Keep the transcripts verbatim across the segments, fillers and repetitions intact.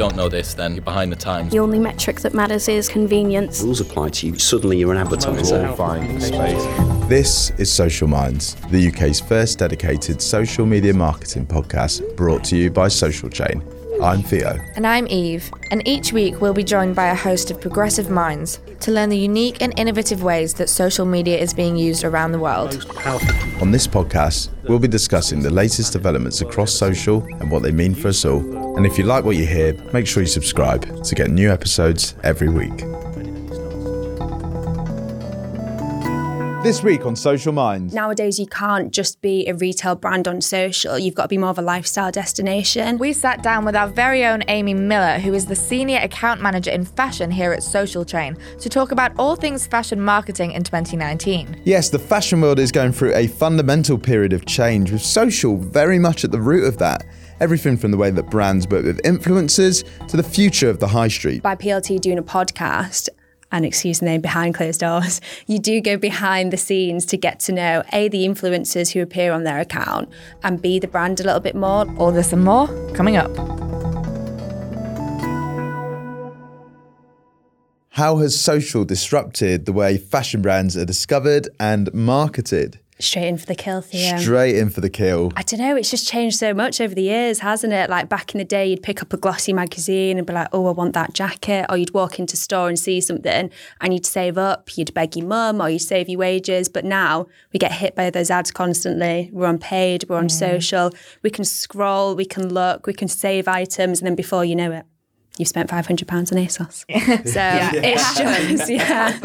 don't know this, then you're behind the times. The only metric that matters is convenience. Rules apply to you. Suddenly you're an advertiser. Find space. This is Social Minds, the U K's first dedicated social media marketing podcast, brought to you by Social Chain. I'm Theo. And I'm Eve. And each week we'll be joined by a host of progressive minds to learn the unique and innovative ways that social media is being used around the world. On this podcast, we'll be discussing the latest developments across social and what they mean for us all. And if you like what you hear, make sure you subscribe to get new episodes every week. This week on Social Minds. Nowadays, you can't just be a retail brand on social. You've got to be more of a lifestyle destination. We sat down with our very own Amy Miller, who is the Senior Account Manager in Fashion here at Social Chain, to talk about all things fashion marketing in twenty nineteen. Yes, the fashion world is going through a fundamental period of change, with social very much at the root of that. Everything from the way that brands work with influencers to the future of the high street. By P L T doing a podcast, and excuse the name, behind closed doors, you do go behind the scenes to get to know A, the influencers who appear on their account, and B, the brand a little bit more. All this and more coming up. How has social disrupted the way fashion brands are discovered and marketed? Straight in for the kill, Theo. Straight in for the kill. I don't know, it's just changed so much over the years, hasn't it? Like back in the day, you'd pick up a glossy magazine and be like, oh, I want that jacket. Or you'd walk into a store and see something and you'd save up, you'd beg your mum or you'd save your wages. But now we get hit by those ads constantly. We're on paid, we're on mm. social. We can scroll, we can look, we can save items. And then before you know it, you've spent five hundred pounds on ASOS. Yeah. So yeah. it's just, yeah.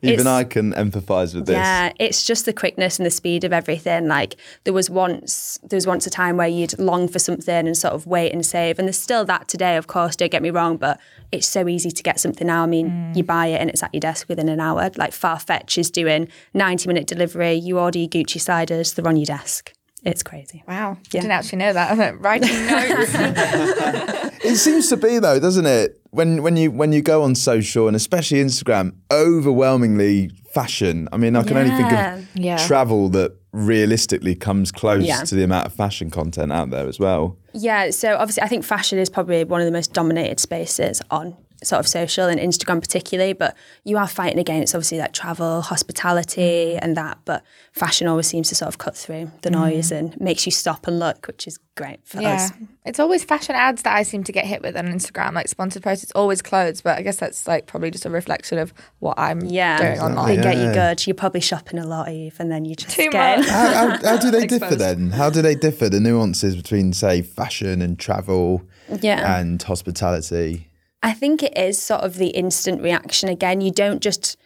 Even it's, I can empathise with this. Yeah, it's just the quickness and the speed of everything. Like there was once there was once a time where you'd long for something and sort of wait and save. And there's still that today, of course, don't get me wrong, but it's so easy to get something now. I mean, mm. you buy it and it's at your desk within an hour. Like Farfetch is doing ninety minute delivery. You order your Gucci sliders, they're on your desk. It's crazy. Wow. Yeah. I didn't actually know that. I'm writing notes. It seems to be though, doesn't it? When when you when you go on social and especially Instagram, overwhelmingly fashion. I mean, I can yeah. only think of yeah. travel that realistically comes close yeah. to the amount of fashion content out there as well. Yeah. So obviously I think fashion is probably one of the most dominated spaces on sort of social and Instagram particularly, but you are fighting against obviously like travel, hospitality and that, but fashion always seems to sort of cut through the noise mm. and makes you stop and look, which is great for yeah. us. It's always fashion ads that I seem to get hit with on Instagram, like sponsored posts, it's always clothes, but I guess that's like probably just a reflection of what I'm yeah. doing online. They get you good, you're probably shopping a lot, Eve, and then you just Too get... Much. how, how, how do they Exposed. differ then? How do they differ, the nuances between say fashion and travel yeah. and hospitality? I think it is sort of the instant reaction again. You don't just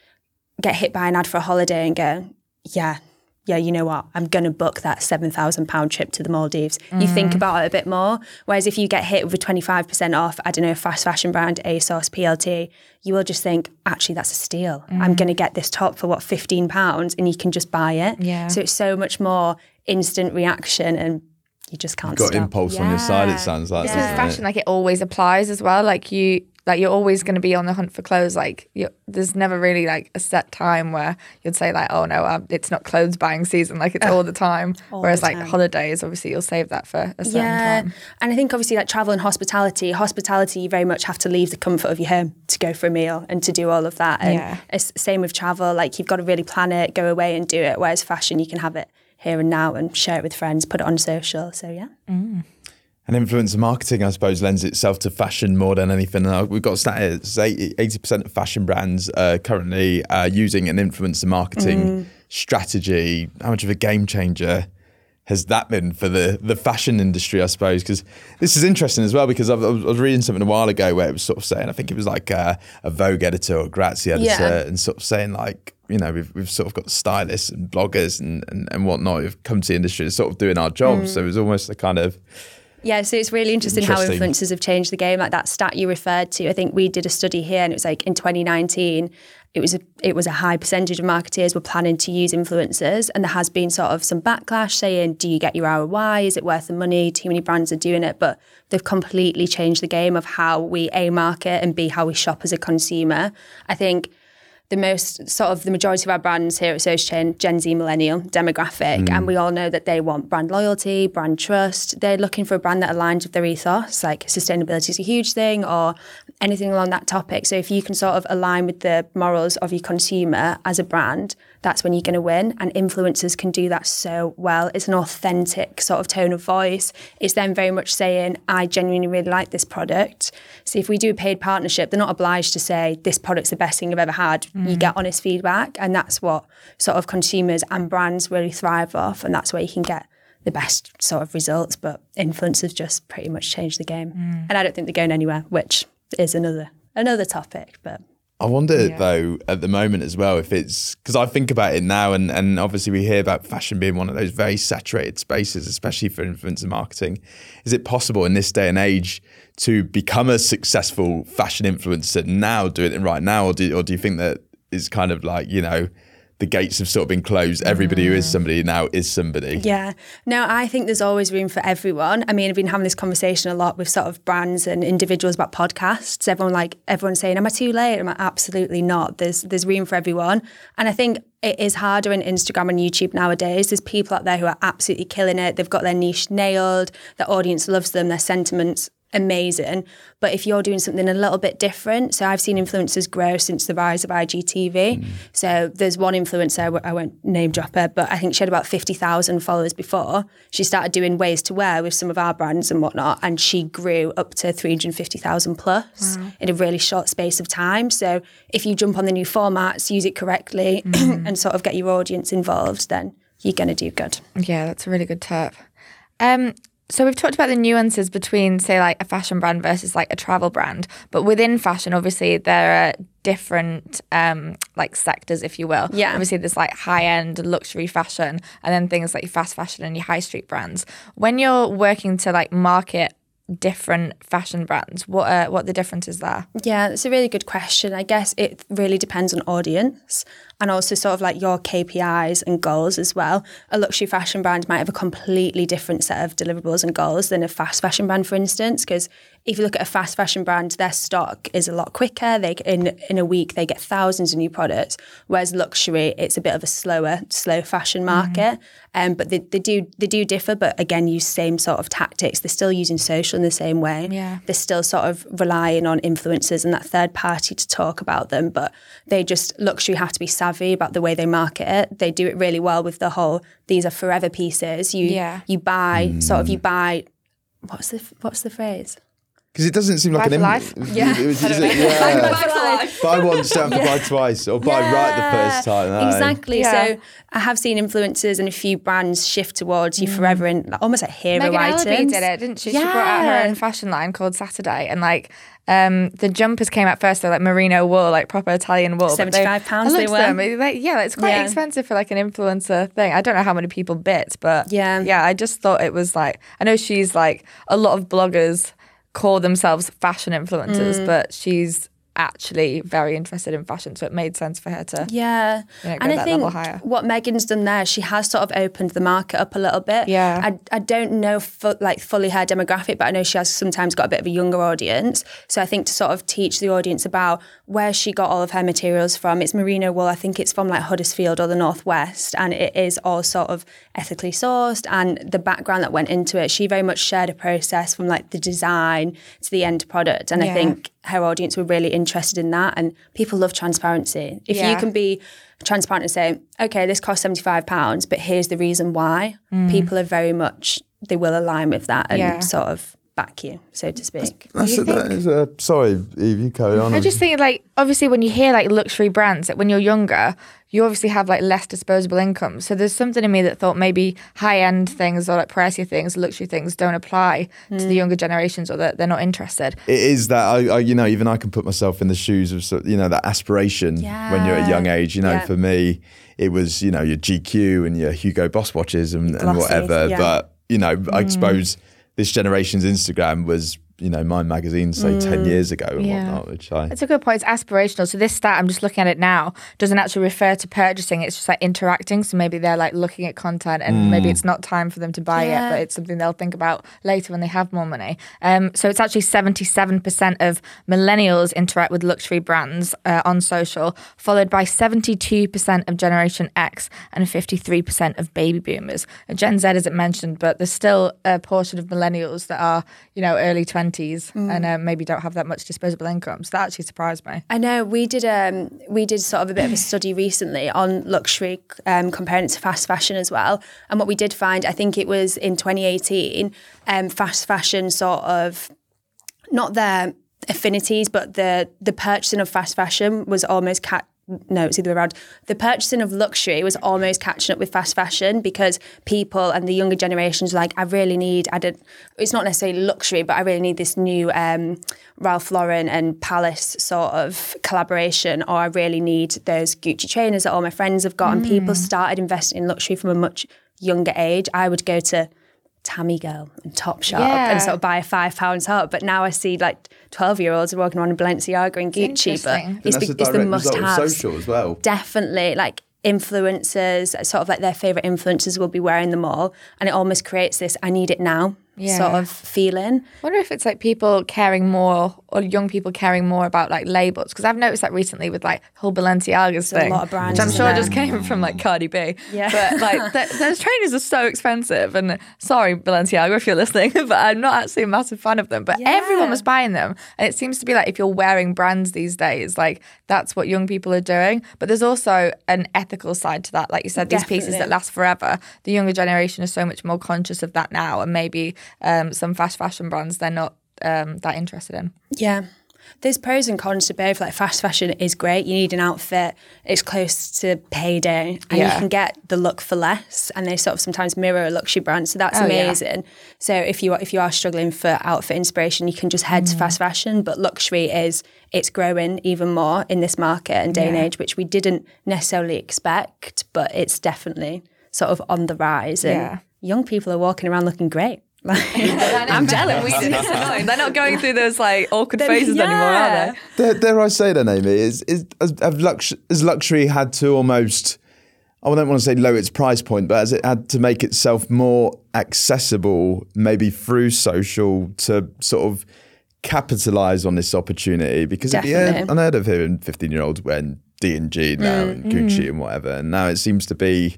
get hit by an ad for a holiday and go, yeah, yeah, you know what? I'm going to book that seven thousand pounds trip to the Maldives. Mm. You think about it a bit more. Whereas if you get hit with a twenty-five percent off, I don't know, fast fashion brand, ASOS, P L T, you will just think, actually, that's a steal. Mm. I'm going to get this top for, what, fifteen pounds and you can just buy it. Yeah. So it's so much more instant reaction and you just can't You've got stop. impulse yeah. on your side, it sounds like. Because yeah. fashion, like it always applies as well. Like you, like you're always going to be on the hunt for clothes. Like you're, there's never really like a set time where you'd say like, oh no, um, it's not clothes buying season. Like it's all the time. All Whereas the time. like holidays, obviously you'll save that for a certain yeah. time. And I think obviously like travel and hospitality, hospitality, you very much have to leave the comfort of your home to go for a meal and to do all of that. And yeah. it's same with travel. Like you've got to really plan it, go away and do it. Whereas fashion, you can have it here and now and share it with friends, put it on social. So, yeah. Mm. And influencer marketing, I suppose, lends itself to fashion more than anything. And we've got stats, eighty percent of fashion brands are currently uh, using an influencer marketing mm. strategy. How much of a game changer has that been for the, the fashion industry, I suppose? Because this is interesting as well, because I've, I was reading something a while ago where it was sort of saying, I think it was like a, a Vogue editor or Grazia editor yeah. and sort of saying like, you know, we've we've sort of got stylists and bloggers and, and, and whatnot who've come to the industry and sort of doing our jobs. Mm. So it was almost a kind of... Yeah, so it's really interesting, interesting how influencers have changed the game. Like that stat you referred to, I think we did a study here and it was like in twenty nineteen, it was a, it was a high percentage of marketeers were planning to use influencers, and there has been sort of some backlash saying, do you get your R O I? Is it worth the money? Too many brands are doing it, but they've completely changed the game of how we A, market and B, how we shop as a consumer. I think the most sort of the majority of our brands here at Social Chain, Gen Z millennial demographic, mm. and we all know that they want brand loyalty, brand trust. They're looking for a brand that aligns with their ethos, like sustainability is a huge thing or anything along that topic. So if you can sort of align with the morals of your consumer as a brand, that's when you're going to win. And influencers can do that so well. It's an authentic sort of tone of voice. It's them very much saying, I genuinely really like this product. So if we do a paid partnership, they're not obliged to say, this product's the best thing I've ever had. Mm. You get honest feedback. And that's what sort of consumers and brands really thrive off. And that's where you can get the best sort of results. But influencers just pretty much changed the game. Mm. And I don't think they're going anywhere, which is another another topic. But I wonder yeah. though at the moment as well if it's, because I think about it now and, and obviously we hear about fashion being one of those very saturated spaces, especially for influencer marketing. Is it possible in this day and age to become a successful fashion influencer now, doing it right now? Or do, or do you think that it's kind of like, you know, the gates have sort of been closed. Everybody mm. who is somebody now is somebody. Yeah. No, I think there's always room for everyone. I mean, I've been having this conversation a lot with sort of brands and individuals about podcasts. Everyone like, everyone's saying, am I too late? Am I absolutely not? There's, there's room for everyone. And I think it is harder in Instagram and YouTube nowadays. There's people out there who are absolutely killing it. They've got their niche nailed. Their audience loves them. Their sentiments amazing. But if you're doing something a little bit different, so I've seen influencers grow since the rise of I G T V. Mm. So there's one influencer, I won't name drop her, but I think she had about fifty thousand followers before. She started doing ways to wear with some of our brands and whatnot, and she grew up to three hundred fifty thousand plus wow. in a really short space of time. So if you jump on the new formats, use it correctly mm. and sort of get your audience involved, then you're going to do good. Yeah, that's a really good tip. Um, So we've talked about the nuances between, say, like a fashion brand versus like a travel brand. But within fashion, obviously, there are different um, like sectors, if you will. Yeah. Obviously, there's like high-end luxury fashion and then things like your fast fashion and your high street brands. When you're working to like market different fashion brands, what are, what are the differences there? Yeah, that's a really good question. I guess it really depends on audience and also sort of like your K P Is and goals as well. A luxury fashion brand might have a completely different set of deliverables and goals than a fast fashion brand, for instance, because if you look at a fast fashion brand, their stock is a lot quicker. They in in a week, they get thousands of new products, whereas luxury, it's a bit of a slower, slow fashion market. Mm. Um, but they, they do they do differ, but again, use same sort of tactics. They're still using social in the same way. Yeah. They're still sort of relying on influencers and that third party to talk about them, but they just, luxury have to be savvy about the way they market it. They do it really well with the whole, these are forever pieces. You, yeah. you buy, mm. sort of you buy, what's the what's the phrase? Because it doesn't seem like an image. Yeah. yeah. Buy once, don't have to buy twice, or buy yeah. right the first time. No. Exactly. Yeah. So I have seen influencers and a few brands shift towards you mm. forever in like, almost like hero Megan items. Megan Ellaby did it, didn't she? Yeah. She brought out her own fashion line called Saturday, and like um, the jumpers came out first. They're like merino wool, like proper Italian wool. Seventy-five they, pounds. I they were. Them, like, yeah, it's quite yeah. expensive for like an influencer thing. I don't know how many people bit, but yeah, yeah. I just thought it was like, I know she's like a lot of bloggers call themselves fashion influencers, mm. but she's actually very interested in fashion, so it made sense for her to yeah. you know, go and I that think level higher. What Megan's done there, she has sort of opened the market up a little bit. Yeah, I I don't know fu- like fully her demographic, but I know she has sometimes got a bit of a younger audience. So I think to sort of teach the audience about where she got all of her materials from. It's merino wool. I think it's from like Huddersfield or the Northwest, and it is all sort of ethically sourced. And the background that went into it, she very much shared a process from like the design to the end product. And yeah. I think her audience were really interested in that, and people love transparency. If yeah. you can be transparent and say, okay, this costs seventy-five pounds, but here's the reason why, mm. people are very much, they will align with that and yeah. sort of back you, so to speak. That's, that's a, that is a, sorry, Eve, you carry on. I just think like, obviously when you hear like luxury brands, like when you're younger, you obviously have like less disposable income. So there's something in me that thought maybe high-end things or like pricier things, luxury things don't apply mm. to the younger generations, or that they're not interested. It is that, I, I, you know, even I can put myself in the shoes of, you know, that aspiration yeah. when you're at a young age. You know, yeah. for me, it was, you know, your G Q and your Hugo Boss watches and, and whatever. Yeah. But, you know, mm. I suppose this generation's Instagram was you know, my magazine, say, mm. ten years ago and yeah. whatnot, which I... It's a good point. It's aspirational. So this stat, I'm just looking at it now, doesn't actually refer to purchasing. It's just like interacting. So maybe they're like looking at content and mm. maybe it's not time for them to buy yeah. it, but it's something they'll think about later when they have more money. Um, so it's actually seventy-seven percent of millennials interact with luxury brands uh, on social, followed by seventy-two percent of Generation X and fifty-three percent of baby boomers. Gen Z isn't mentioned, but there's still a portion of millennials that are, you know, early twenties Mm. and uh, maybe don't have that much disposable income. So that actually surprised me. I know we did um we did sort of a bit of a study recently on luxury, um, comparing it to fast fashion as well. And what we did find, I think it was in twenty eighteen, um, fast fashion sort of not their affinities, but the the purchasing of fast fashion was almost cat. No, it's either around. The purchasing of luxury was almost catching up with fast fashion because people and the younger generations were like, I really need, I don't, it's not necessarily luxury, but I really need this new um, Ralph Lauren and Palace sort of collaboration, or I really need those Gucci trainers that all my friends have got. Mm. And people started investing in luxury from a much younger age. I would go to Tammy Girl and Topshop yeah. and sort of buy a five pound top, but now I see like twelve year olds are walking around in Balenciaga and Gucci, but it's, be, it's the must have social as well. Definitely, like influencers, sort of like their favorite influencers will be wearing them all, and it almost creates this I need it now yeah. sort of feeling. I wonder if it's like people caring more, or young people caring more about like labels, because I've noticed that recently with like whole Balenciaga's thing, a lot of brands, which I'm sure just came from like Cardi B. Yeah. But like th- those trainers are so expensive, and sorry Balenciaga if you're listening, but I'm not actually a massive fan of them, but yeah. everyone was buying them, and it seems to be like if you're wearing brands these days, like that's what young people are doing. But there's also an ethical side to that, like you said. Definitely. These pieces that last forever, the younger generation is so much more conscious of that now, and maybe Um, some fast fashion brands they're not um, that interested in. Yeah. There's pros and cons to both. Like fast fashion is great. You need an outfit. It's close to payday and yeah. you can get the look for less, and they sort of sometimes mirror a luxury brand. So that's oh, amazing. Yeah. So if you, if you are struggling for outfit inspiration, you can just head mm. to fast fashion. But luxury is, it's growing even more in this market and day yeah. and age, which we didn't necessarily expect, but it's definitely sort of on the rise. And yeah. young people are walking around looking great. Like, yeah, I'm jealous. We didn't They're not going through those like awkward then, phases yeah. anymore, are they? Dare, dare I say that, Amy? Is is have lux has luxury had to almost, I don't want to say low its price point, but has it had to make itself more accessible, maybe through social, to sort of capitalise on this opportunity? Because it'd be unheard of hearing fifteen-year-olds wearing D and G now mm. and Gucci mm. and whatever, and now it seems to be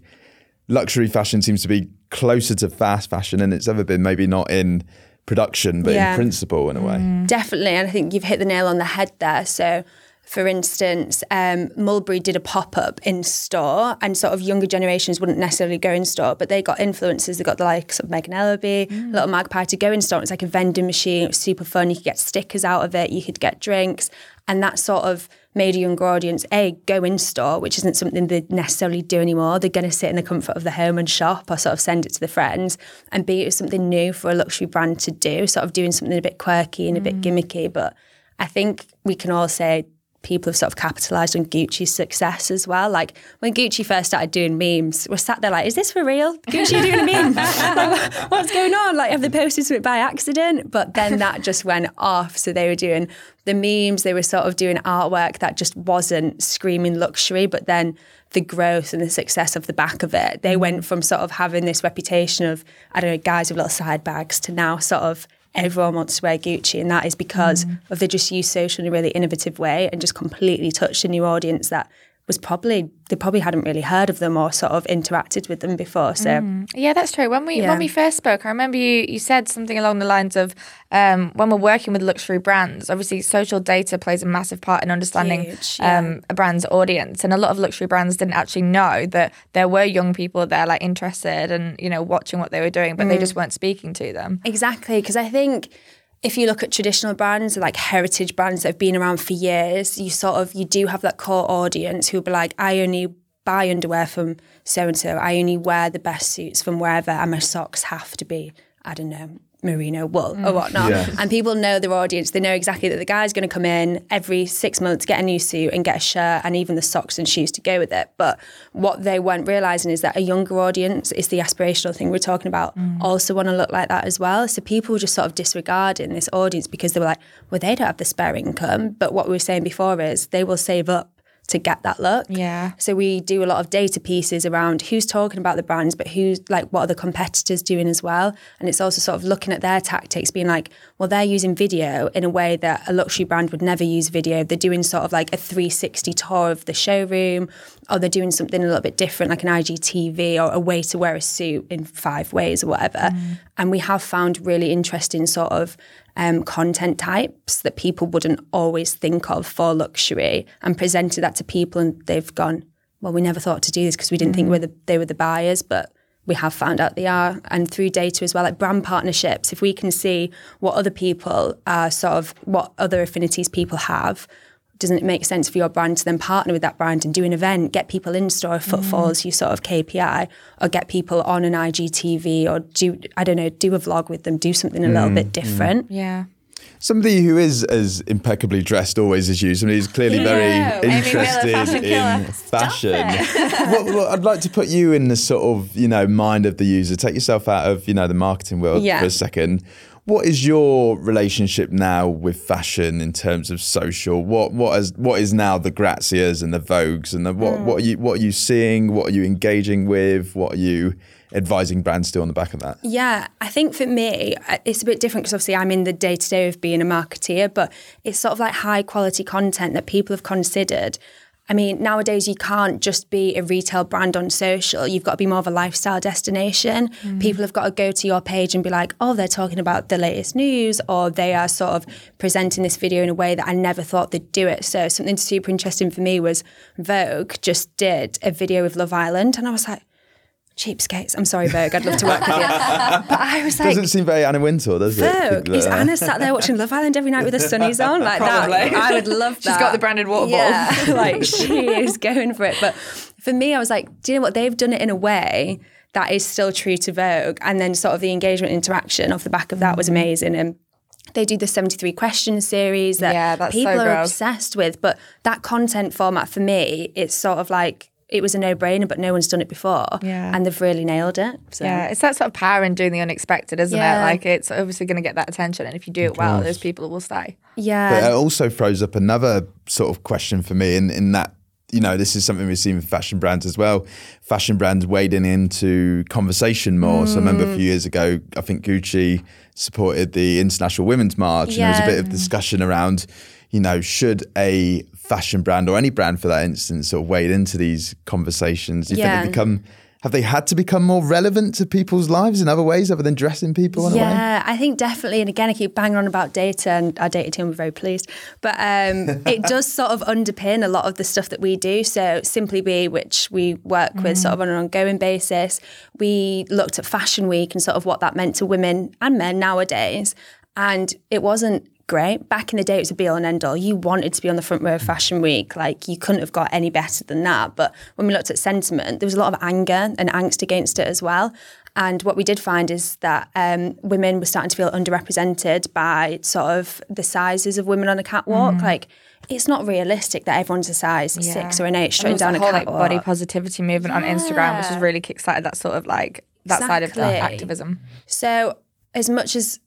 luxury fashion seems to be closer to fast fashion than it's ever been, maybe not in production, but yeah. in principle in a way. Mm. Definitely, and I think you've hit the nail on the head there. So, for instance, um, Mulberry did a pop-up in store, and sort of younger generations wouldn't necessarily go in store, but they got influencers, they got the likes of Megan Ellaby, mm. Little Magpie to go in store. It's like a vending machine, it was super fun, you could get stickers out of it, you could get drinks, and that sort of made a younger audience, A, go in store, which isn't something they necessarily do anymore. They're going to sit in the comfort of the home and shop, or sort of send it to their friends. And B, it was something new for a luxury brand to do, sort of doing something a bit quirky and a mm. bit gimmicky. But I think we can all say people have sort of capitalised on Gucci's success as well. Like when Gucci first started doing memes, we're sat there like, is this for real? Gucci doing a meme? Like, what's going on? Like, have they posted something by accident? But then that just went off. So they were doing the memes, they were sort of doing artwork that just wasn't screaming luxury, but then the growth and the success of the back of it, they went from sort of having this reputation of, I don't know, guys with little side bags to now sort of everyone wants to wear Gucci, and that is because mm. of they just used social in a really innovative way and just completely touched a new audience that was probably, they probably hadn't really heard of them or sort of interacted with them before. So mm. yeah, that's true. When we yeah. when we first spoke, I remember you you said something along the lines of um, when we're working with luxury brands, obviously social data plays a massive part in understanding Huge, yeah. um, a brand's audience, and a lot of luxury brands didn't actually know that there were young people there like interested and, you know, watching what they were doing, but mm. they just weren't speaking to them. Exactly, because I think if you look at traditional brands, like heritage brands that have been around for years, you sort of, you do have that core audience who'll be like, I only buy underwear from so-and-so. I only wear the best suits from wherever, and my socks have to be, I don't know, merino wool mm. or whatnot. Yes. And people know their audience. They know exactly that the guy's going to come in every six months, get a new suit and get a shirt and even the socks and shoes to go with it. But what they weren't realising is that a younger audience is the aspirational thing we're talking about. Mm. Also want to look like that as well. So people were just sort of disregarding this audience because they were like, well, they don't have the spare income. But what we were saying before is they will save up to get that look. Yeah. So we do a lot of data pieces around who's talking about the brands, but who's like, what are the competitors doing as well? And it's also sort of looking at their tactics, being like, well, they're using video in a way that a luxury brand would never use video. They're doing sort of like a three sixty tour of the showroom, or they're doing something a little bit different, like an I G T V or a way to wear a suit in five ways or whatever. Mm. And we have found really interesting sort of Um, content types that people wouldn't always think of for luxury, and presented that to people, and they've gone, well, we never thought to do this because we didn't mm. think we're the, they were the buyers, but we have found out they are. And through data as well, like brand partnerships, if we can see what other people are sort of, what other affinities people have, doesn't it make sense for your brand to then partner with that brand and do an event, get people in store footfalls, mm. you sort of K P I, or get people on an I G T V, or do, I don't know, do a vlog with them, do something a mm. little bit different. Mm. Yeah. Somebody who is as impeccably dressed always as you, somebody who's clearly very yeah. interested Amy Miller, fashion in fashion. Well, well, I'd like to put you in the sort of, you know, mind of the user. Take yourself out of, you know, the marketing world yeah. for a second. What is your relationship now with fashion in terms of social? What what is what is now the Grazias and the Vogues and the what mm. what are you what are you seeing? What are you engaging with? What are you advising brands to on the back of that? Yeah, I think for me, it's a bit different because obviously I'm in the day-to-day of being a marketeer, but it's sort of like high quality content that people have considered. I mean, nowadays you can't just be a retail brand on social. You've got to be more of a lifestyle destination. Mm. People have got to go to your page and be like, oh, they're talking about the latest news, or they are sort of presenting this video in a way that I never thought they'd do it. So something super interesting for me was Vogue just did a video with Love Island, and I was like, cheapskates. I'm sorry, Vogue. I'd love to work with you. But I was like... Doesn't seem very Anna Wintour, does it? Vogue. Is Anna sat there watching Love Island every night with her sunnies on? Like Probably. that. I would love that. She's got the branded water bottle. Yeah, like she is going for it. But for me, I was like, do you know what? They've done it in a way that is still true to Vogue. And then sort of the engagement interaction off the back of that was amazing. And they do the seventy-three question series that yeah, that's people so are gross. obsessed with. But that content format for me, it's sort of like... it was a no-brainer, but no one's done it before. Yeah. And they've really nailed it. So. Yeah, it's that sort of power in doing the unexpected, isn't yeah. it? Like, it's obviously going to get that attention. And if you do it well, those people will stay. Yeah. But it also throws up another sort of question for me in, in that, you know, this is something we've seen with fashion brands as well. Fashion brands wading into conversation more. Mm. So I remember a few years ago, I think Gucci supported the International Women's March. Yeah. And there was a bit of discussion around, you know, should a fashion brand or any brand for that instance sort of wade into these conversations? Do you yeah. think they become, have they had to become more relevant to people's lives in other ways other than dressing people in yeah, a way? I think definitely. And again, I keep banging on about data, and our data team were very pleased. But um, it does sort of underpin a lot of the stuff that we do. So Simply Be, which we work mm-hmm. with sort of on an ongoing basis, we looked at Fashion Week and sort of what that meant to women and men nowadays. And it wasn't great. Back in the day, it was a be all and end all. You wanted to be on the front row of Fashion Week. Like, you couldn't have got any better than that. But when we looked at sentiment, there was a lot of anger and angst against it as well. And what we did find is that um, women were starting to feel underrepresented by sort of the sizes of women on a catwalk. Mm. Like, it's not realistic that everyone's a size yeah. six or an eight straight down a catwalk. There's a whole like, body positivity movement yeah. on Instagram, which has really kickstarted that sort of like, that exactly. side of the activism. So as much as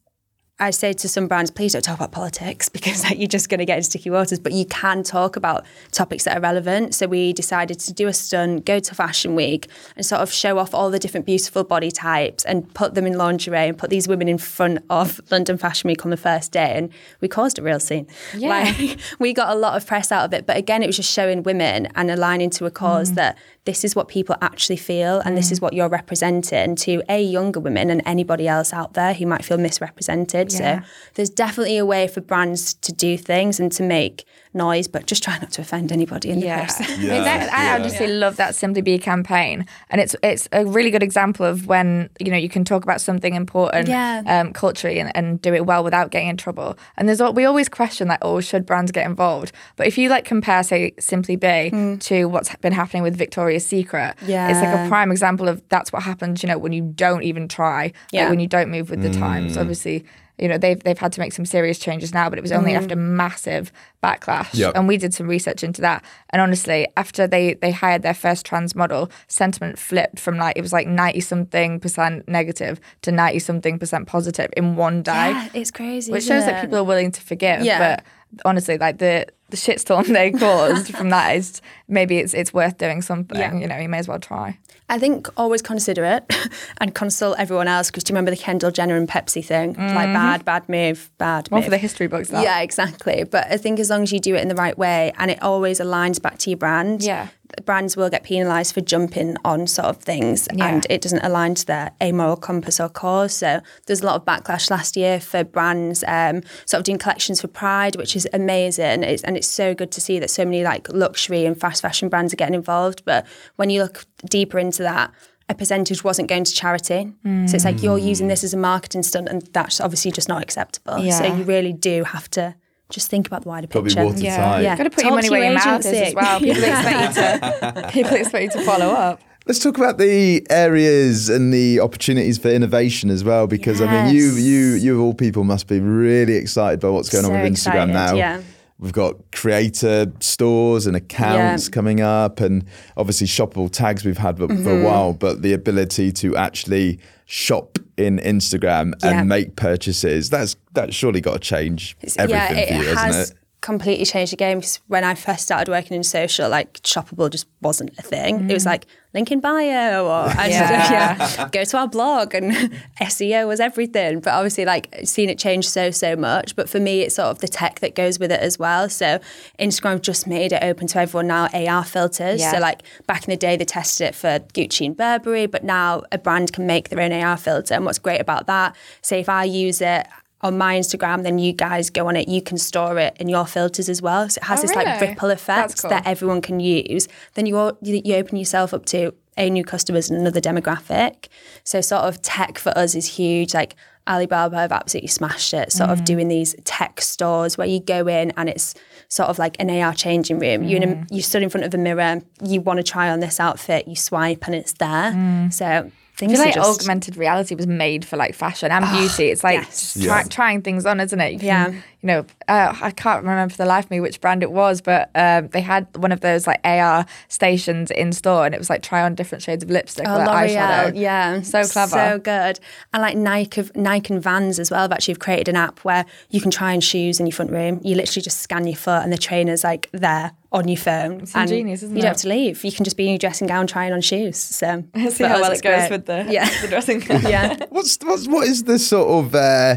I say to some brands, please don't talk about politics because like, you're just going to get in sticky waters, but you can talk about topics that are relevant. So we decided to do a stunt, go to Fashion Week and sort of show off all the different beautiful body types and put them in lingerie and put these women in front of London Fashion Week on the first day. And we caused a real scene. Yeah. Like, we got a lot of press out of it. But again, it was just showing women and aligning to a cause mm. that this is what people actually feel and mm. this is what you're representing to A, younger women and anybody else out there who might feel misrepresented. Yeah. So there's definitely a way for brands to do things and to make noise, but just try not to offend anybody in the yeah. press. Yeah. Exactly. Yeah. I honestly yeah. love that Simply Be campaign. And it's it's a really good example of when, you know, you can talk about something important yeah. um, culturally and, and do it well without getting in trouble. And there's we always question like, oh, should brands get involved? But if you like compare, say, Simply Be mm. to what's been happening with Victoria's Secret, yeah. it's like a prime example of that's what happens, you know, when you don't even try, yeah. like when you don't move with the mm. times. So obviously, you know, they've they've had to make some serious changes now, but it was only mm-hmm. after massive backlash. Yep. And we did some research into that. And honestly, after they, they hired their first trans model, sentiment flipped from like, it was like ninety-something percent negative to ninety-something percent positive in one day. Yeah, it's crazy, which shows it? that people are willing to forgive. Yeah. But honestly, like the, the shitstorm they caused from that is maybe it's it's worth doing something. Yeah. You know, you may as well try. I think always consider it and consult everyone else, because do you remember the Kendall Jenner and Pepsi thing? Mm-hmm. Like bad, bad move, bad move. One for the history books, that. Yeah, exactly. But I think as long as you do it in the right way and it always aligns back to your brand, yeah. brands will get penalised for jumping on sort of things yeah. and it doesn't align to their amoral compass or cause. So there's a lot of backlash last year for brands um, sort of doing collections for Pride, which is amazing. It's, and it's so good to see that so many like luxury and fast fashion brands are getting involved. But when you look deeper into that, a percentage wasn't going to charity. Mm. So it's like you're using this as a marketing stunt and that's obviously just not acceptable. Yeah. So you really do have to just think about the wider Probably picture. Probably yeah. yeah. You've got to put Talk your money your where your mouth is as well. People, yeah. expect you to, people expect you to follow up. Let's talk about the areas and the opportunities for innovation as well, because yes. I mean, you you you of all people must be really excited by what's going so on with Instagram excited, now. Yeah. We've got creator stores and accounts yeah. coming up, and obviously shoppable tags we've had for, mm-hmm. for a while, but the ability to actually shop in Instagram yeah. and make purchases, that's that's surely got to change it's, everything yeah, it for you, has, isn't it? Completely changed the game, because when I first started working in social, like shoppable just wasn't a thing. Mm. It was like link in bio or I yeah. Just, yeah, go to our blog, and S E O was everything. But obviously like seen it change so, so much. But for me, it's sort of the tech that goes with it as well. So Instagram just made it open to everyone now, A R filters. Yeah. So like back in the day, they tested it for Gucci and Burberry, but now a brand can make their own A R filter. And what's great about that, say if I use it on my Instagram, then you guys go on it, you can store it in your filters as well. So it has oh, this really? like ripple effect cool. that everyone can use. Then you all, you open yourself up to a new customers and another demographic. So sort of tech for us is huge. Like Alibaba have absolutely smashed it, sort mm. of doing these tech stores where you go in and it's sort of like an A R changing room. Mm. You're, in a, you're stood in front of a mirror, you want to try on this outfit, you swipe and it's there. Mm. So I feel like just... augmented reality was made for like fashion and oh, beauty. It's like yes. just try, yes. trying things on, isn't it? You can, yeah. You know, uh, I can't remember for the life of me which brand it was, but um, they had one of those like A R stations in store, and it was like try on different shades of lipstick oh, or like, eyeshadow. Yeah, so clever, so good. And like Nike, Nike and Vans as well. Have actually created an app where you can try on shoes in your front room. You literally just scan your foot, and the trainer's like there on your phone. It's ingenious, isn't it? You don't have to leave. You can just be in your dressing gown trying on shoes. So see how well it goes with the, yeah. the dressing gown. Yeah. What's what's what is the sort of uh,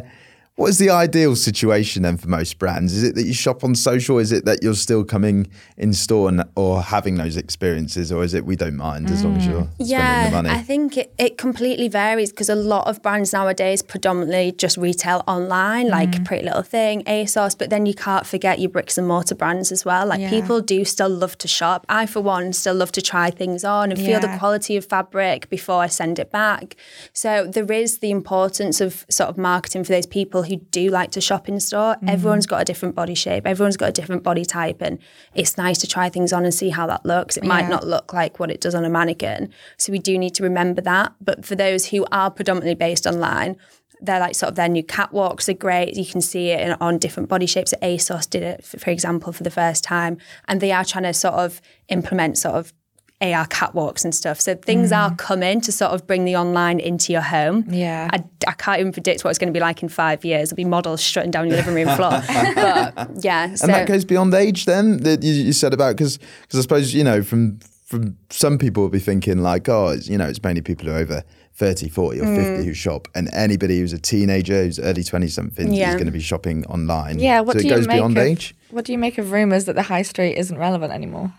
what is the ideal situation then for most brands? Is it that you shop on social? Is it that you're still coming in store and, or having those experiences, or is it we don't mind as mm. long as you're spending yeah, the money? Yeah, I think it, it completely varies, because a lot of brands nowadays predominantly just retail online, like mm. Pretty Little Thing, ASOS, but then you can't forget your bricks and mortar brands as well. Like yeah. people do still love to shop. I, for one, still love to try things on and yeah. feel the quality of fabric before I send it back. So there is the importance of sort of marketing for those people who do like to shop in store. Mm-hmm. Everyone's got a different body shape, everyone's got a different body type, and it's nice to try things on and see how that looks. It yeah. might not look like what it does on a mannequin, so we do need to remember that. But for those who are predominantly based online, they're like sort of their new catwalks are great. You can see it in, on different body shapes. ASOS did it for, for example for the first time, and they are trying to sort of implement sort of A R catwalks and stuff. So things mm. are coming to sort of bring the online into your home. Yeah. I, I can't even predict what it's going to be like in five years. There'll be models strutting down your living room floor. But yeah. So. And that goes beyond age then that you, you said about, because I suppose, you know, from from some people will be thinking like, oh, it's, you know, it's mainly people who are over thirty, forty or mm. fifty who shop, and anybody who's a teenager who's early twenty something yeah. is going to be shopping online. Yeah. What so do it you goes make beyond of, age. What do you make of rumours that the high street isn't relevant anymore?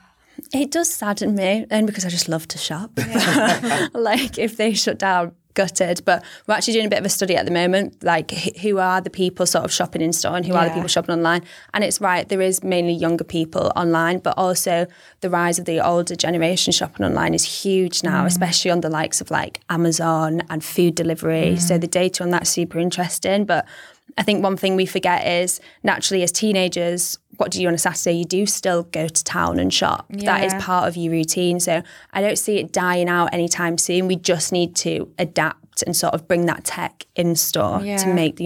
It does sadden me, and because I just love to shop. Yeah. Like if they shut down gutted. But we're actually doing a bit of a study at the moment, like who are the people sort of shopping in store and who yeah. are the people shopping online. And it's right, there is mainly younger people online, but also the rise of the older generation shopping online is huge now, mm. especially on the likes of like Amazon and food delivery. Mm. So the data on that's super interesting. But I think one thing we forget is naturally as teenagers, what do you do on a Saturday? You do still go to town and shop. Yeah. That is part of your routine. So I don't see it dying out anytime soon. We just need to adapt and sort of bring that tech in store yeah. to make the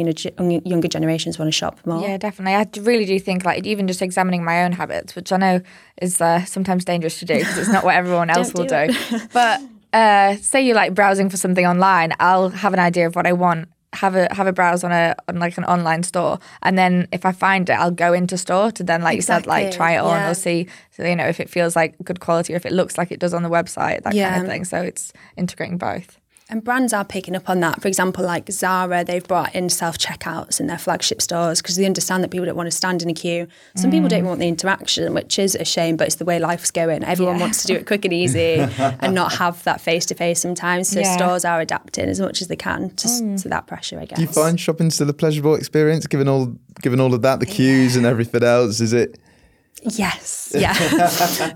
younger generations want to shop more. Yeah, definitely. I really do think like even just examining my own habits, which I know is uh, sometimes dangerous to do because it's not what everyone else will do. do. But uh, say you're like browsing for something online, I'll have an idea of what I want. have a have a browse on a on like an online store, and then if I find it I'll go into store to then like exactly. you said like try it on yeah. or see, so you know, if it feels like good quality or if it looks like it does on the website, that yeah. kind of thing. So it's integrating both. And brands are picking up on that. For example, like Zara, they've brought in self-checkouts in their flagship stores because they understand that people don't want to stand in a queue. Some mm. people don't want the interaction, which is a shame, but it's the way life's going. Everyone yeah. wants to do it quick and easy and not have that face-to-face sometimes. So yeah. stores are adapting as much as they can to, mm. to that pressure, I guess. Do you find shopping still a pleasurable experience, given all, given all of that, the queues yeah. and everything else? Is it... Yes, yeah.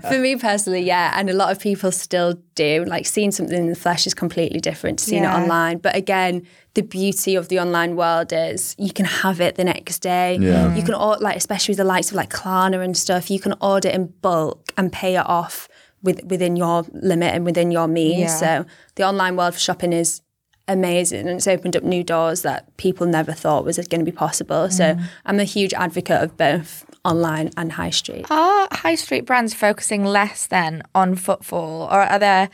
For me personally, yeah. And a lot of people still do. Like seeing something in the flesh is completely different to seeing yeah. it online. But again, the beauty of the online world is you can have it the next day. Yeah. You can, like, especially with the likes of like Klarna and stuff, you can order in bulk and pay it off with, within your limit and within your means. Yeah. So the online world for shopping is amazing, and it's opened up new doors that people never thought was going to be possible. Mm. So I'm a huge advocate of both online and high street. Are high street brands focusing less then on footfall, or are there?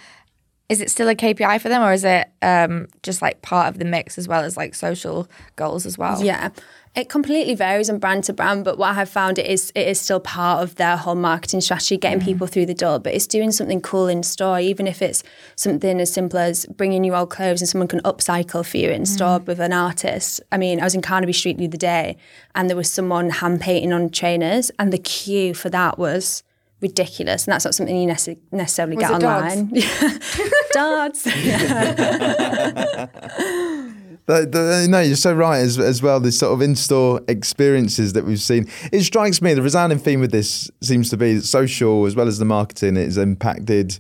Is it still a K P I for them, or is it um, just like part of the mix as well as like social goals as well? Yeah, it completely varies on brand to brand, but what I have found it is it is still part of their whole marketing strategy, getting mm. people through the door, but it's doing something cool in store, even if it's something as simple as bringing you old clothes and someone can upcycle for you in mm. store with an artist. I mean, I was in Carnaby Street the other day and there was someone hand painting on trainers, and the queue for that was ridiculous, and that's not something you nece- necessarily was get online. Darts. the, the, no, you're so right as as well. This sort of in-store experiences that we've seen. It strikes me the resounding theme with this seems to be that social, as well as the marketing, it has impacted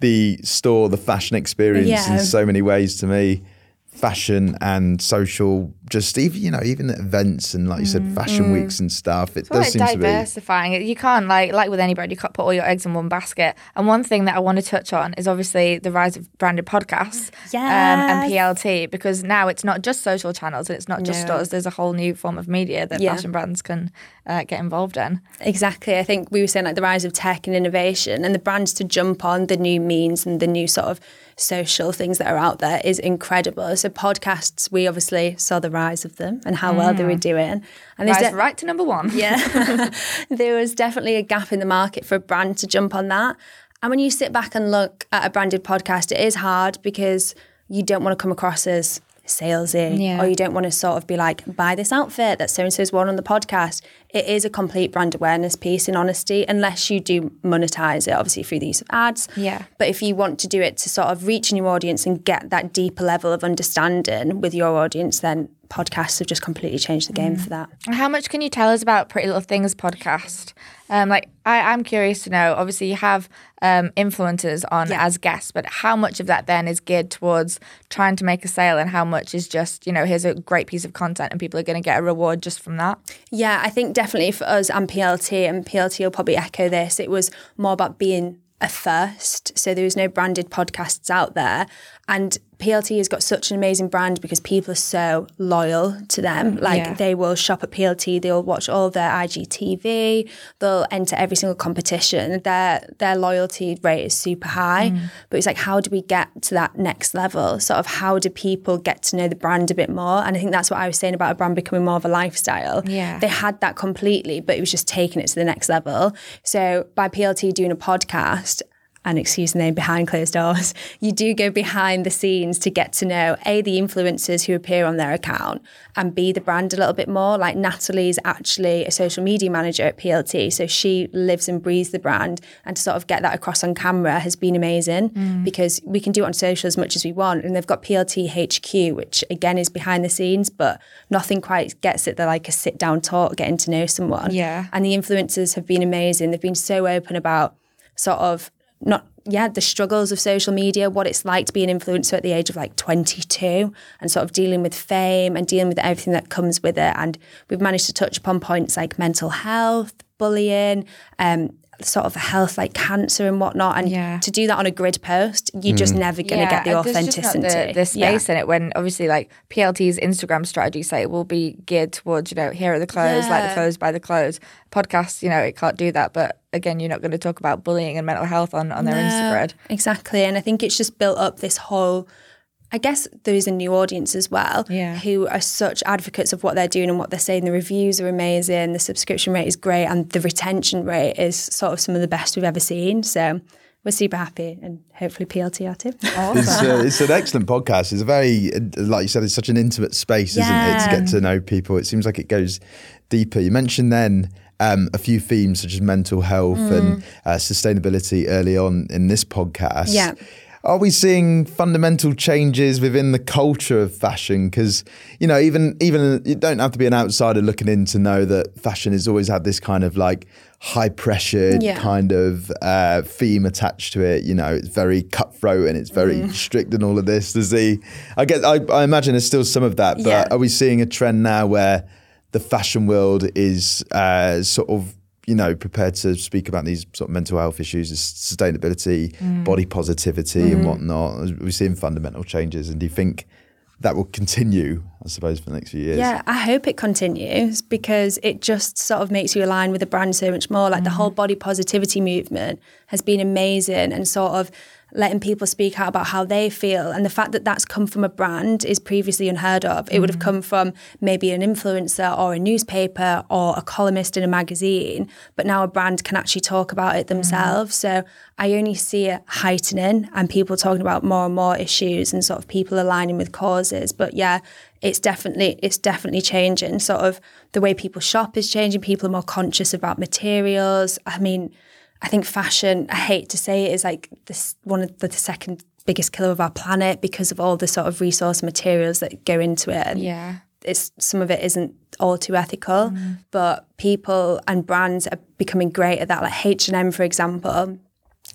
the store, the fashion experience yeah. in so many ways. To me, fashion and social, just even you know, even at events and like you said, fashion mm. weeks and stuff. It it's does seem to be diversifying. You can't like like with any brand, you can't put all your eggs in one basket. And one thing that I want to touch on is obviously the rise of branded podcasts yes. um, and P L T, because now it's not just social channels and it's not just no. stores. There's a whole new form of media that yeah. fashion brands can uh, get involved in. Exactly. I think we were saying like the rise of tech and innovation, and the brands to jump on the new means and the new sort of social things that are out there is incredible. So podcasts, we obviously saw the rise of them and how mm. well they were doing. And rise de- right to number one. Yeah. There was definitely a gap in the market for a brand to jump on that. And when you sit back and look at a branded podcast, it is hard because you don't want to come across as salesy yeah. or you don't want to sort of be like, buy this outfit that so-and-so's worn on the podcast. It is a complete brand awareness piece, in honesty, unless you do monetize it, obviously, through the use of ads. Yeah. But if you want to do it to sort of reach a new audience and get that deeper level of understanding with your audience, then podcasts have just completely changed the game mm. for that. How much can you tell us about Pretty Little Things podcast? Um, like, I, I'm curious to know, obviously you have um, influencers on yeah. as guests, but how much of that then is geared towards trying to make a sale and how much is just, you know, here's a great piece of content and people are going to get a reward just from that? Yeah, I think definitely for us and P L T, and P L T will probably echo this, it was more about being a first. So there was no branded podcasts out there. And P L T has got such an amazing brand because people are so loyal to them. Like yeah. they will shop at P L T, they'll watch all their I G T V, they'll enter every single competition. Their their loyalty rate is super high. Mm. But it's like, how do we get to that next level? Sort of how do people get to know the brand a bit more? And I think that's what I was saying about a brand becoming more of a lifestyle. Yeah. They had that completely, but it was just taking it to the next level. So by P L T doing a podcast, and excuse the name, behind closed doors, you do go behind the scenes to get to know, A, the influencers who appear on their account, and B, the brand a little bit more. Like Natalie's actually a social media manager at P L T, so she lives and breathes the brand, and to sort of get that across on camera has been amazing mm. because we can do it on social as much as we want, and they've got P L T H Q, which again is behind the scenes, but nothing quite gets it. They're like a sit-down talk, getting to know someone. Yeah. And the influencers have been amazing. They've been so open about sort of not, yeah, the struggles of social media, what it's like to be an influencer at the age of like twenty-two and sort of dealing with fame and dealing with everything that comes with it. And we've managed to touch upon points like mental health, bullying, um, sort of health like cancer and whatnot. And yeah. to do that on a grid post, you're just mm. never going to yeah, get the authenticity. There's just the, the space yeah. in it, when obviously like P L T's Instagram strategy site will be geared towards, you know, here are the clothes, yeah. like the clothes, buy the clothes. Podcasts, you know, it can't do that. But again, you're not going to talk about bullying and mental health on, on their no, Instagram. Exactly. And I think it's just built up this whole, I guess there is a new audience as well yeah. who are such advocates of what they're doing and what they're saying. The reviews are amazing, the subscription rate is great, and the retention rate is sort of some of the best we've ever seen. So we're super happy, and hopefully P L T are too. Awesome. It's, uh, it's an excellent podcast. It's a very, like you said, it's such an intimate space, yeah. isn't it, to get to know people. It seems like it goes deeper. You mentioned then Um, a few themes such as mental health mm. and uh, sustainability early on in this podcast. Yeah. Are we seeing fundamental changes within the culture of fashion? Because, you know, even even you don't have to be an outsider looking in to know that fashion has always had this kind of like high pressured yeah. kind of uh, theme attached to it. You know, it's very cutthroat and it's very mm. strict and all of this. There's the, I guess, I, I imagine there's still some of that, but yeah. are we seeing a trend now where the fashion world is uh, sort of, you know, prepared to speak about these sort of mental health issues, sustainability, mm. body positivity mm-hmm. and whatnot? We're seeing fundamental changes. And do you think that will continue, I suppose, for the next few years? Yeah, I hope it continues, because it just sort of makes you align with the brand so much more. Like mm-hmm. the whole body positivity movement has been amazing, and sort of letting people speak out about how they feel. And the fact that that's come from a brand is previously unheard of. It mm-hmm. would have come from maybe an influencer or a newspaper or a columnist in a magazine, but now a brand can actually talk about it themselves. Mm-hmm. So I only see it heightening, and people talking about more and more issues, and sort of people aligning with causes. But yeah, it's definitely it's definitely changing. Sort of the way people shop is changing. People are more conscious about materials. I mean, I think fashion, I hate to say it, is like this one of the, the second biggest killer of our planet, because of all the sort of resource materials that go into it. And yeah. it's, some of it isn't all too ethical, mm. but people and brands are becoming great at that. Like H and M, for example,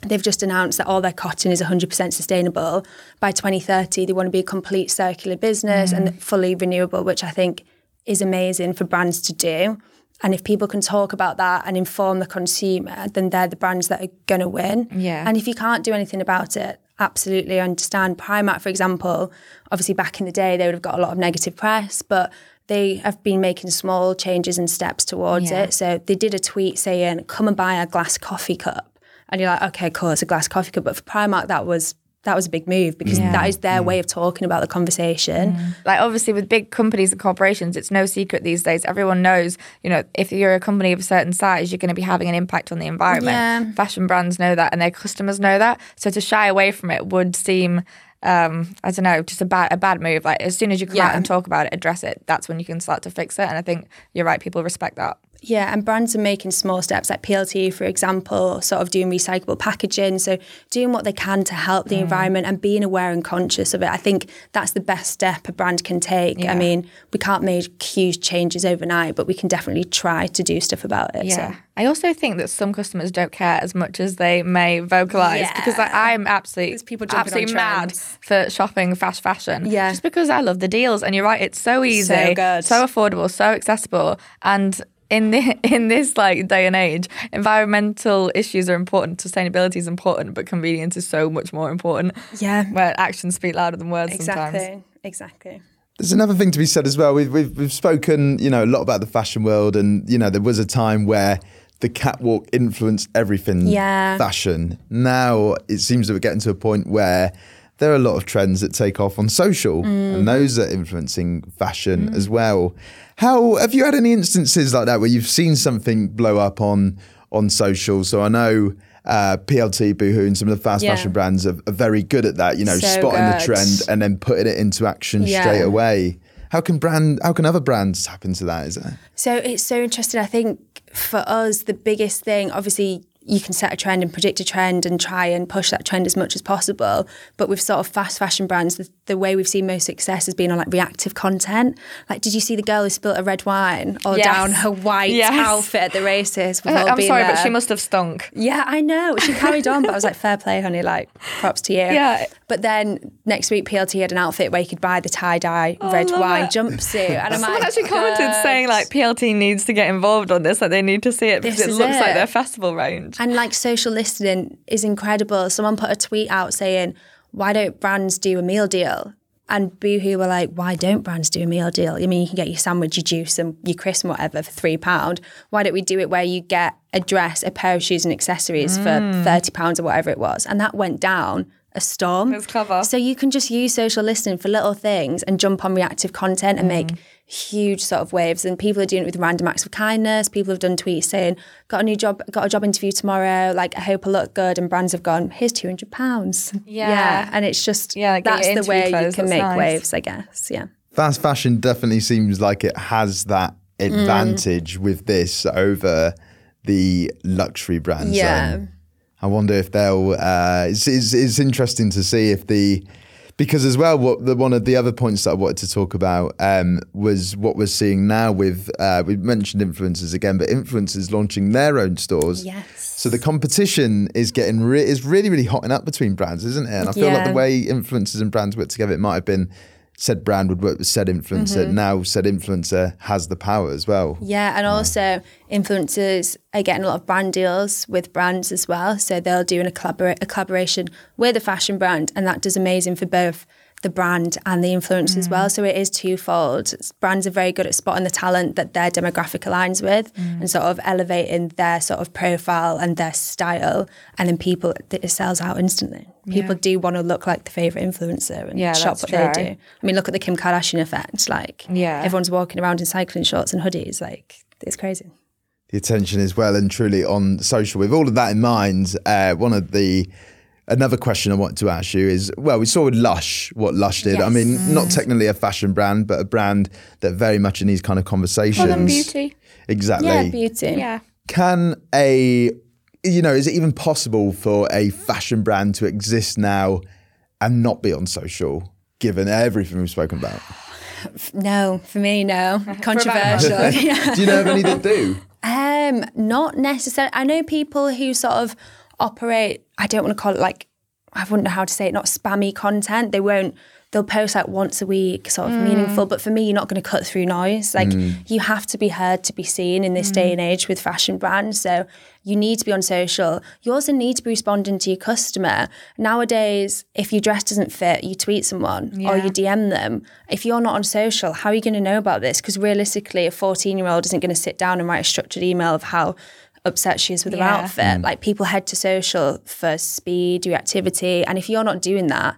they've just announced that all their cotton is one hundred percent sustainable. By twenty thirty, they want to be a complete circular business mm. and fully renewable, which I think is amazing for brands to do. And if people can talk about that and inform the consumer, then they're the brands that are going to win. Yeah. And if you can't do anything about it, absolutely understand. Primark, for example, obviously back in the day, they would have got a lot of negative press, but they have been making small changes and steps towards yeah. it. So they did a tweet saying, come and buy a glass coffee cup. And you're like, okay, cool, it's a glass coffee cup. But for Primark, that was... that was a big move, because yeah. that is their yeah. way of talking about the conversation. Mm. Like obviously with big companies and corporations, it's no secret these days. Everyone knows, you know, if you're a company of a certain size, you're going to be having an impact on the environment. Yeah. Fashion brands know that, and their customers know that. So to shy away from it would seem... Um, I don't know, just a bad a bad move. Like as soon as you come yeah. out and talk about it, address it, that's when you can start to fix it. And I think you're right, people respect that. Yeah, and brands are making small steps, like P L T, for example, sort of doing recyclable packaging. So doing what they can to help the mm. environment and being aware and conscious of it. I think that's the best step a brand can take. Yeah. I mean, we can't make huge changes overnight, but we can definitely try to do stuff about it. Yeah. So. I also think that some customers don't care as much as they may vocalise, yeah. because like, I'm absolutely, people absolutely mad for shopping fast fashion. Yeah. Just because I love the deals. And you're right, it's so easy, so, good. so affordable, so accessible. And in the, in this like day and age, environmental issues are important, sustainability is important, but convenience is so much more important. Yeah. Where actions speak louder than words exactly. sometimes. Exactly, exactly. There's another thing to be said as well. We've, we've, we've spoken, you know, a lot about the fashion world, and, you know, there was a time where the catwalk influenced everything yeah. fashion. Now it seems that we're getting to a point where there are a lot of trends that take off on social mm. and those are influencing fashion mm. as well. How have you had any instances like that where you've seen something blow up on on social? So I know uh, P L T, Boohoo, and some of the fast yeah. fashion brands are, are very good at that, you know, so spotting good. the trend and then putting it into action yeah. straight away. How can brand? How can other brands tap into that, is it? So it's so interesting. I think for us, the biggest thing, obviously, you can set a trend and predict a trend and try and push that trend as much as possible. But with sort of fast fashion brands, the, the way we've seen most success has been on like reactive content. Like, did you see the girl who spilled a red wine or yes. down her white yes. outfit at the races? We've uh, all I'm been sorry, there. But she must have stunk. Yeah, I know. She carried on, but I was like, fair play, honey. Like, props to you. Yeah. But then next week, P L T had an outfit where you could buy the tie-dye oh, red wine it. jumpsuit. And Someone like, actually commented Good. saying like, P L T needs to get involved on this. Like, they need to see it because this it looks it. like their festival range. And like social listening is incredible. Someone put a tweet out saying, why don't brands do a meal deal? And Boohoo were like, why don't brands do a meal deal? I mean, you can get your sandwich, your juice and your crisp and whatever for three pounds. Why don't we do it where you get a dress, a pair of shoes and accessories mm. for thirty pounds or whatever it was? And that went down a storm. It's clever. So you can just use social listening for little things and jump on reactive content and mm. make huge sort of waves. And people are doing it with random acts of kindness. People have done tweets saying, got a new job, got a job interview tomorrow. Like, I hope I look good. And brands have gone, here's two hundred pounds. Yeah. yeah. And it's just, yeah, like that's the way clothes. you can that's make nice. waves, I guess. Yeah. Fast fashion definitely seems like it has that advantage mm. with this over the luxury brands. Yeah. Um, I wonder if they'll, uh, it's, it's, it's interesting to see if the, because as well, what the, one of the other points that I wanted to talk about um, was what we're seeing now with, uh, we've mentioned influencers again, but influencers launching their own stores. Yes. So the competition is getting, re- is really, really hotting up between brands, isn't it? And I feel yeah. like the way influencers and brands work together, it might have been said brand would work with said influencer. Mm-hmm. Now said influencer has the power as well. Yeah, and yeah. also influencers are getting a lot of brand deals with brands as well. So they'll do an, a, collabor- a collaboration with a fashion brand, and that does amazing for both the brand and the influencer mm. as well. So it is twofold. Brands are very good at spotting the talent that their demographic aligns with mm. and sort of elevating their sort of profile and their style. And then people, it sells out instantly. People yeah. do want to look like the favourite influencer and yeah, shop what true. they do. I mean, look at the Kim Kardashian effect. Like yeah. everyone's walking around in cycling shorts and hoodies. Like, it's crazy. The attention is well and truly on social. With all of that in mind, uh, one of the... Another question I want to ask you is, well, we saw with Lush what Lush did. Yes. I mean, mm. not technically a fashion brand, but a brand that very much in these kind of conversations. Well, and beauty. Exactly. Yeah, beauty. Yeah. Can a, you know, is it even possible for a fashion brand to exist now and not be on social, given everything we've spoken about? No, for me, no. Controversial. yeah. Do you know of any that do? Um, not necessarily. I know people who sort of operate, I don't want to call it like, I wouldn't know how to say it, not spammy content. They won't, they'll post like once a week, sort of mm. meaningful. But for me, you're not going to cut through noise. Like mm. you have to be heard to be seen in this mm. day and age with fashion brands. So you need to be on social. You also need to be responding to your customer. Nowadays, if your dress doesn't fit, you tweet someone yeah. or you D M them. If you're not on social, how are you going to know about this? Because realistically, a fourteen-year-old isn't going to sit down and write a structured email of how upset she is with her yeah. outfit. Mm. Like, people head to social for speed, reactivity. And if you're not doing that,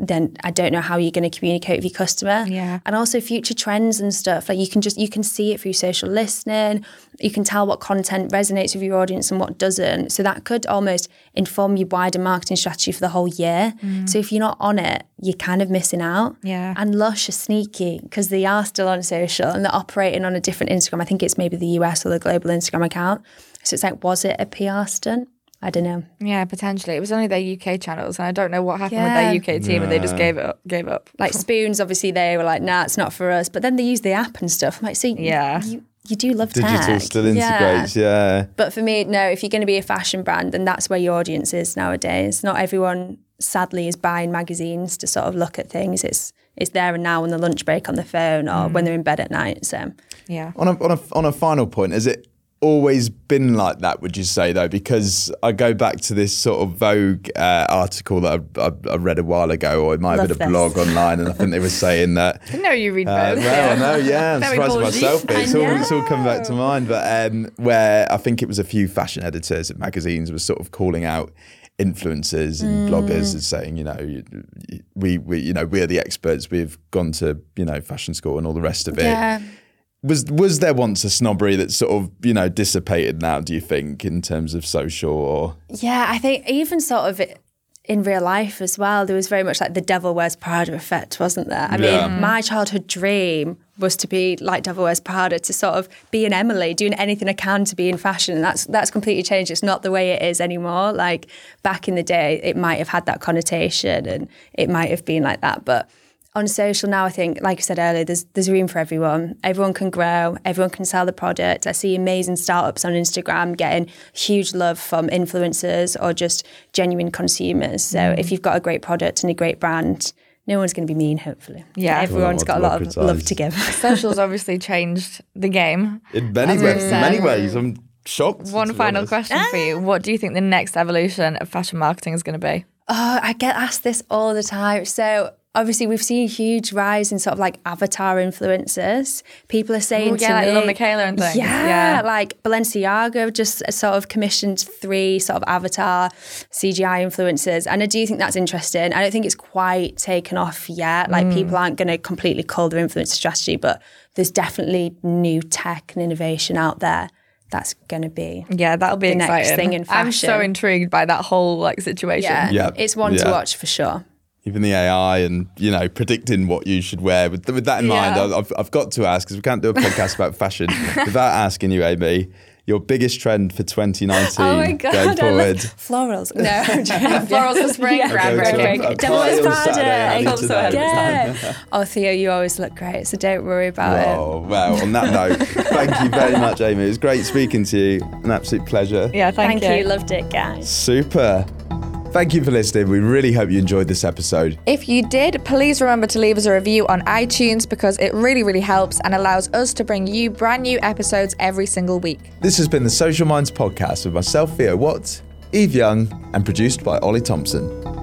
then I don't know how you're going to communicate with your customer. Yeah. And also future trends and stuff. Like, you can just, you can see it through social listening. You can tell what content resonates with your audience and what doesn't. So that could almost inform your wider marketing strategy for the whole year. Mm. So if you're not on it, you're kind of missing out. Yeah. And Lush are sneaky because they are still on social and they're operating on a different Instagram. I think it's maybe the U S or the global Instagram account. So it's like, was it a P R stunt? I don't know. Yeah, potentially. It was only their U K channels, and I don't know what happened yeah. with their U K team, nah. and they just gave it up, gave up. Like Spoons, obviously, they were like, nah, it's not for us. But then they used the app and stuff. I'm like, so yeah. you, you do love Digital tech. Digital still integrates, yeah. yeah. But for me, no, if you're going to be a fashion brand, then that's where your audience is nowadays. Not everyone, sadly, is buying magazines to sort of look at things. It's it's there and now on the lunch break on the phone or mm. when they're in bed at night. So yeah. On a, on a, on a final point, is it always been like that, would you say, though? Because I go back to this sort of Vogue uh, article that I, I, I read a while ago, or it might Love have been this. a blog online, and I think they were saying that. I know you read uh, Vogue. Well, I know, yeah. I'm Very surprised at myself. It's all, it's all come back to mind. But um, where I think it was a few fashion editors at magazines were sort of calling out influencers and mm. bloggers and saying, you know, we, we, you know, we're the experts. We've gone to, you know, fashion school and all the rest of it. Yeah. was was there once a snobbery that sort of, you know, dissipated now, do you think, in terms of social or? Yeah, I think even sort of it, in real life as well, there was very much like the Devil Wears Prada effect, wasn't there? I yeah. mean, my childhood dream was to be like Devil Wears Prada, to sort of be an Emily, doing anything I can to be in fashion. And that's that's completely changed. It's not the way it is anymore. Like back in the day, it might have had that connotation and it might have been like that. But on social now, I think, like I said earlier, there's there's room for everyone. Everyone can grow. Everyone can sell the product. I see amazing startups on Instagram getting huge love from influencers or just genuine consumers. So mm. if you've got a great product and a great brand, no one's going to be mean, hopefully. Yeah, everyone's got a lot of love to give. Social's obviously changed the game. In many ways, in many ways. I'm shocked. One final question for you. What do you think the next evolution of fashion marketing is going to be? Oh, I get asked this all the time. So... obviously, we've seen a huge rise in sort of like avatar influencers. People are saying oh, yeah, to like me... Little Michaela and things. Yeah, yeah, like Balenciaga just sort of commissioned three sort of avatar C G I influencers. And I do think that's interesting. I don't think it's quite taken off yet. Like mm. people aren't going to completely cull their influencer strategy, but there's definitely new tech and innovation out there. That's going to be yeah, that'll be the exciting. Next thing in fashion. I'm so intrigued by that whole like situation. Yeah, yeah. it's one yeah. to watch for sure. Even the A I and, you know, predicting what you should wear. With, with that in yeah. mind, I've, I've got to ask, because we can't do a podcast about fashion without asking you, Amy, your biggest trend for twenty nineteen oh my God, going forward. Florals. No, florals for spring. Groundbreaking. Devil's Prada. Oh, Theo, you always look great, so don't worry about it. Oh, well, on that note, thank you very much, Amy. It was great speaking to you. An absolute pleasure. Yeah, thank, thank you. you. Loved it, guys. Super. Thank you for listening. We really hope you enjoyed this episode. If you did, please remember to leave us a review on iTunes because it really, really helps and allows us to bring you brand new episodes every single week. This has been the Social Minds Podcast with myself, Theo Watts, Eve Young, and produced by Ollie Thompson.